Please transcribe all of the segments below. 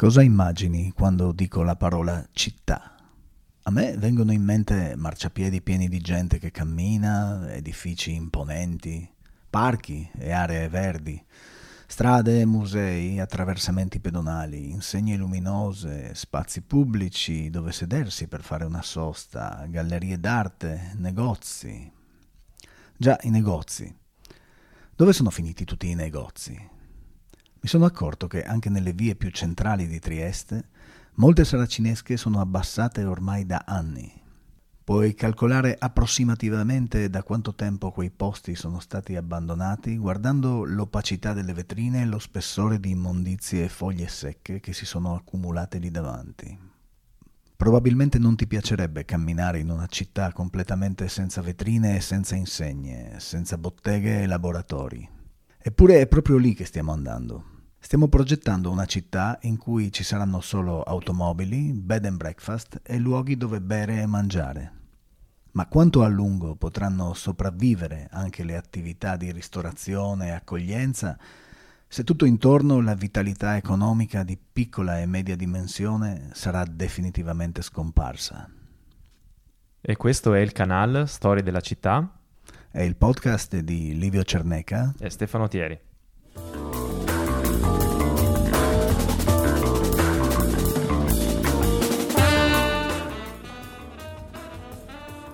Cosa immagini quando dico la parola città? A me vengono in mente marciapiedi pieni di gente che cammina, edifici imponenti, parchi e aree verdi, strade e musei, attraversamenti pedonali, insegne luminose, spazi pubblici dove sedersi per fare una sosta, gallerie d'arte, negozi. Già, i negozi. Dove sono finiti tutti i negozi? Mi sono accorto che anche nelle vie più centrali di Trieste molte saracinesche sono abbassate ormai da anni. Puoi calcolare approssimativamente da quanto tempo quei posti sono stati abbandonati guardando l'opacità delle vetrine e lo spessore di immondizie e foglie secche che si sono accumulate lì davanti. Probabilmente non ti piacerebbe camminare in una città completamente senza vetrine e senza insegne, senza botteghe e laboratori. Eppure è proprio lì che stiamo andando. Stiamo progettando una città in cui ci saranno solo automobili, bed and breakfast e luoghi dove bere e mangiare. Ma quanto a lungo potranno sopravvivere anche le attività di ristorazione e accoglienza se tutto intorno la vitalità economica di piccola e media dimensione sarà definitivamente scomparsa? E questo è il canale Storie della città. È il podcast di Livio Cerneca e Stefano Tieri.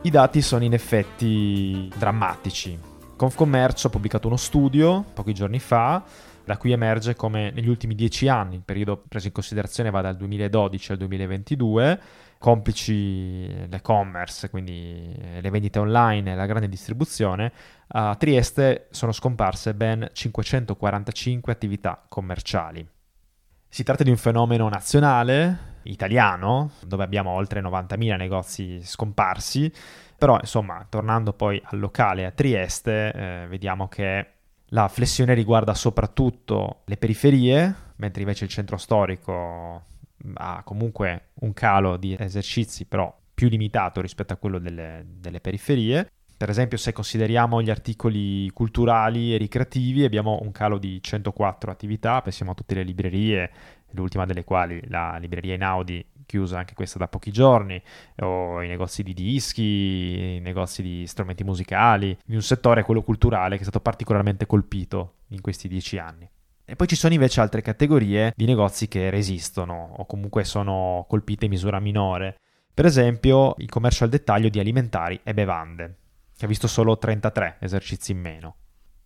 I dati sono in effetti drammatici. Confcommercio ha pubblicato uno studio pochi giorni fa da cui emerge come negli ultimi 10 anni, il periodo preso in considerazione va dal 2012 al 2022, complici l'e-commerce, quindi le vendite online e la grande distribuzione, a Trieste sono scomparse ben 545 attività commerciali. Si tratta di un fenomeno nazionale, italiano, dove abbiamo oltre 90.000 negozi scomparsi, però insomma, tornando poi al locale a Trieste, vediamo che la flessione riguarda soprattutto le periferie, mentre invece il centro storico ha comunque un calo di esercizi, però più limitato rispetto a quello delle periferie. Per esempio, se consideriamo gli articoli culturali e ricreativi, abbiamo un calo di 104 attività, pensiamo a tutte le librerie, l'ultima delle quali la libreria Einaudi, chiusa anche questa da pochi giorni, o i negozi di dischi, i negozi di strumenti musicali, di un settore, quello culturale, che è stato particolarmente colpito in questi 10 anni. E poi ci sono invece altre categorie di negozi che resistono o comunque sono colpite in misura minore. Per esempio il commercio al dettaglio di alimentari e bevande, che ha visto solo 33 esercizi in meno.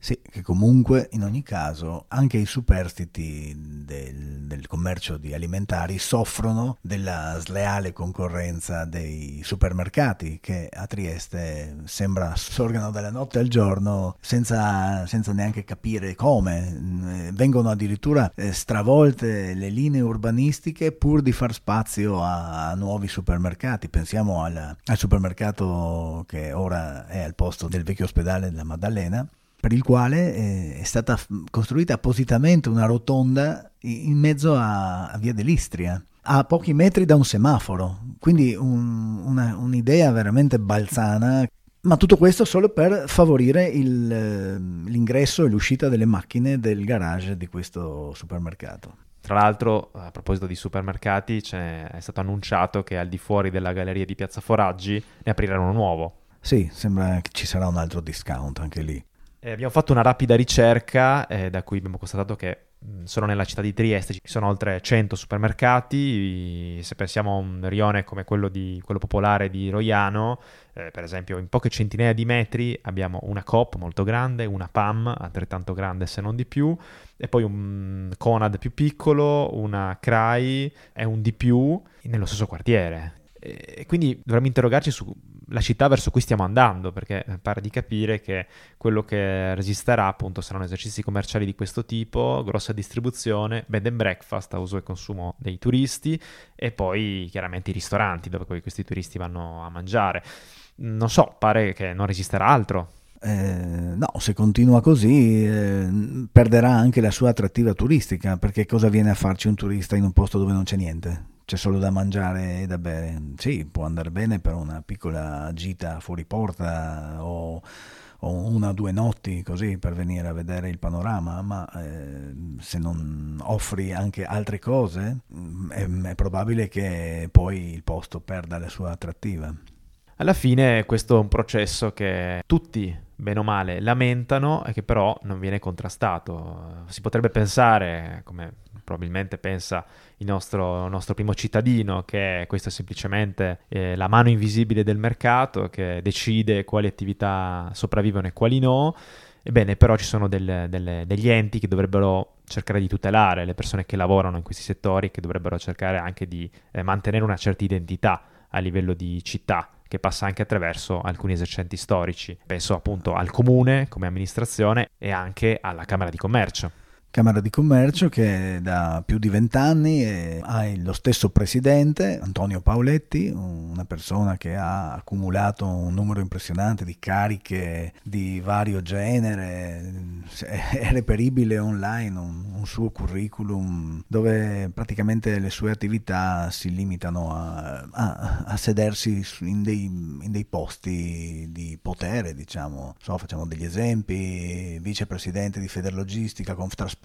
Sì, che comunque in ogni caso anche i superstiti del commercio di alimentari soffrono della sleale concorrenza dei supermercati che a Trieste sembra sorgano dalla notte al giorno senza neanche capire come. Vengono addirittura stravolte le linee urbanistiche pur di far spazio a nuovi supermercati. Pensiamo al supermercato che ora è al posto del vecchio ospedale della Maddalena, per il quale è stata costruita appositamente una rotonda in mezzo a Via dell'Istria, a pochi metri da un semaforo. Quindi un'idea veramente balzana, ma tutto questo solo per favorire l'ingresso e l'uscita delle macchine del garage di questo supermercato. Tra l'altro, a proposito di supermercati, è stato annunciato che al di fuori della galleria di Piazza Foraggi ne apriranno uno nuovo. Sì, sembra che ci sarà un altro discount anche lì. Abbiamo fatto una rapida ricerca da cui abbiamo constatato che solo nella città di Trieste ci sono oltre 100 supermercati. Se pensiamo a un rione come quello popolare di Roiano, per esempio, in poche centinaia di metri abbiamo una Coop molto grande, una Pam altrettanto grande se non di più, e poi un Conad più piccolo, una Crai e un di più nello stesso quartiere. E quindi dovremmo interrogarci sulla città verso cui stiamo andando, perché pare di capire che quello che resisterà appunto saranno esercizi commerciali di questo tipo, grossa distribuzione, bed and breakfast a uso e consumo dei turisti e poi chiaramente i ristoranti dove questi turisti vanno a mangiare. Non so, pare che non resisterà altro. No, se continua così perderà anche la sua attrattiva turistica, perché cosa viene a farci un turista in un posto dove non c'è niente? C'è solo da mangiare e da bere. Sì, può andare bene per una piccola gita fuori porta o o una o due notti così per venire a vedere il panorama, ma se non offri anche altre cose è probabile che poi il posto perda la sua attrattiva. Alla fine questo è un processo che tutti, bene o male, lamentano e che però non viene contrastato. Si potrebbe pensare, come probabilmente pensa il nostro primo cittadino, che questo è semplicemente la mano invisibile del mercato che decide quali attività sopravvivono e quali no. Ebbene, però ci sono degli enti che dovrebbero cercare di tutelare le persone che lavorano in questi settori, che dovrebbero cercare anche di mantenere una certa identità a livello di città, che passa anche attraverso alcuni esercenti storici. Penso appunto al comune come amministrazione e anche alla Camera di Commercio. Camera di Commercio che da più di 20 anni ha lo stesso presidente, Antonio Paoletti, una persona che ha accumulato un numero impressionante di cariche di vario genere. È reperibile online un suo curriculum dove praticamente le sue attività si limitano a sedersi in dei posti di potere, diciamo. Facciamo degli esempi: vicepresidente di Federlogistica, Conf Trasporti,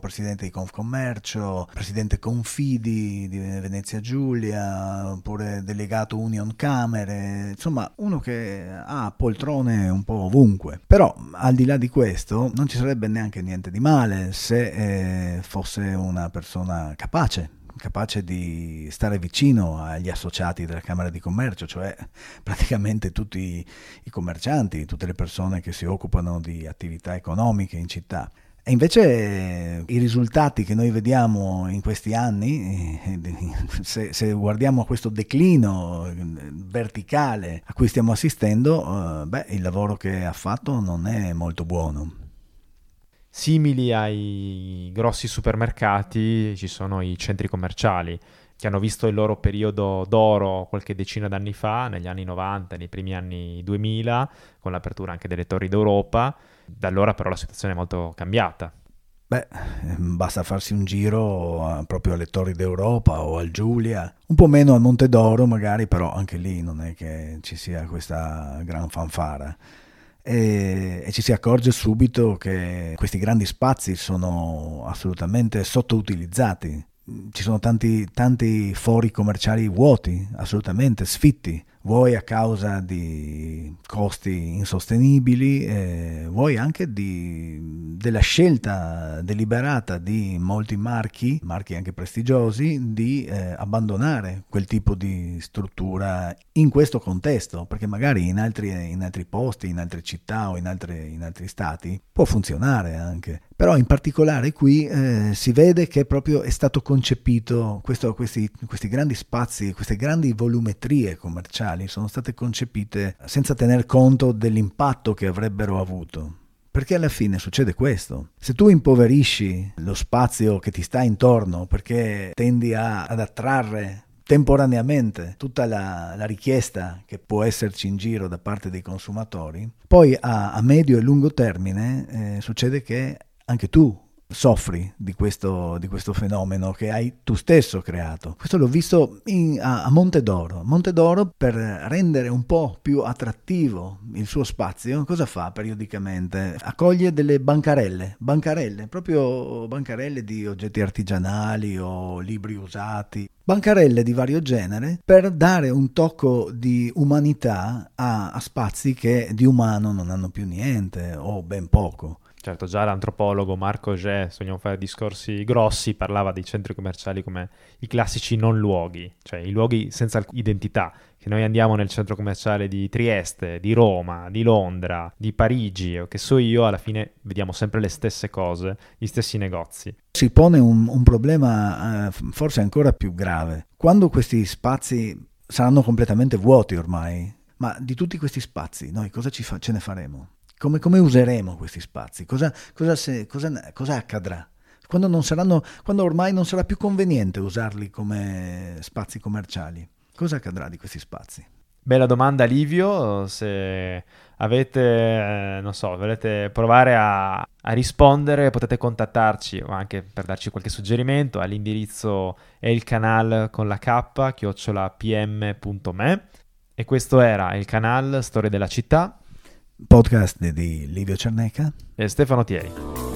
presidente di Confcommercio, presidente Confidi di Venezia Giulia, oppure delegato Union Camere, insomma uno che ha poltrone un po' ovunque. Però al di là di questo non ci sarebbe neanche niente di male se fosse una persona capace di stare vicino agli associati della Camera di Commercio, cioè praticamente tutti i commercianti, tutte le persone che si occupano di attività economiche in città. E invece i risultati che noi vediamo in questi anni, se guardiamo a questo declino verticale a cui stiamo assistendo, il lavoro che ha fatto non è molto buono. Simili ai grossi supermercati ci sono i centri commerciali, che hanno visto il loro periodo d'oro qualche decina d'anni fa, negli anni 90, nei primi anni 2000, con l'apertura anche delle Torri d'Europa. Da allora però la situazione è molto cambiata. Basta farsi un giro proprio alle Torri d'Europa o al Giulia, un po' meno al Montedoro magari, però anche lì non è che ci sia questa gran fanfara. E ci si accorge subito che questi grandi spazi sono assolutamente sottoutilizzati. Ci sono tanti fori commerciali vuoti, assolutamente sfitti, vuoi a causa di costi insostenibili, vuoi anche della scelta deliberata di molti marchi anche prestigiosi, di abbandonare quel tipo di struttura in questo contesto, perché magari in altri posti, in altre città o in altri stati può funzionare anche. Però in particolare qui si vede che proprio è stato concepito questi grandi spazi, queste grandi volumetrie commerciali sono state concepite senza tener conto dell'impatto che avrebbero avuto. Perché alla fine succede questo: se tu impoverisci lo spazio che ti sta intorno perché tendi ad attrarre temporaneamente tutta la richiesta che può esserci in giro da parte dei consumatori, poi a medio e lungo termine succede che anche tu soffri di questo fenomeno che hai tu stesso creato. Questo l'ho visto a Montedoro. Montedoro, per rendere un po' più attrattivo il suo spazio, cosa fa periodicamente? Accoglie delle bancarelle di oggetti artigianali o libri usati, bancarelle di vario genere, per dare un tocco di umanità a spazi che di umano non hanno più niente o ben poco. Certo, già l'antropologo Marco Gè, se vogliamo fare discorsi grossi, parlava dei centri commerciali come i classici non luoghi, cioè i luoghi senza identità. Che noi andiamo nel centro commerciale di Trieste, di Roma, di Londra, di Parigi o che so io, alla fine vediamo sempre le stesse cose, gli stessi negozi. Si pone un problema forse ancora più grave. Quando questi spazi saranno completamente vuoti ormai, ma di tutti questi spazi noi cosa ce ne faremo? Come useremo questi spazi? Cosa accadrà? Quando ormai non sarà più conveniente usarli come spazi commerciali, cosa accadrà di questi spazi? Bella domanda, Livio. Se avete, volete provare a rispondere, potete contattarci o anche per darci qualche suggerimento all'indirizzo elcanal@pm.me. E questo era il canal Storie della Città. Podcast di Livio Cerneca e Stefano Tieri.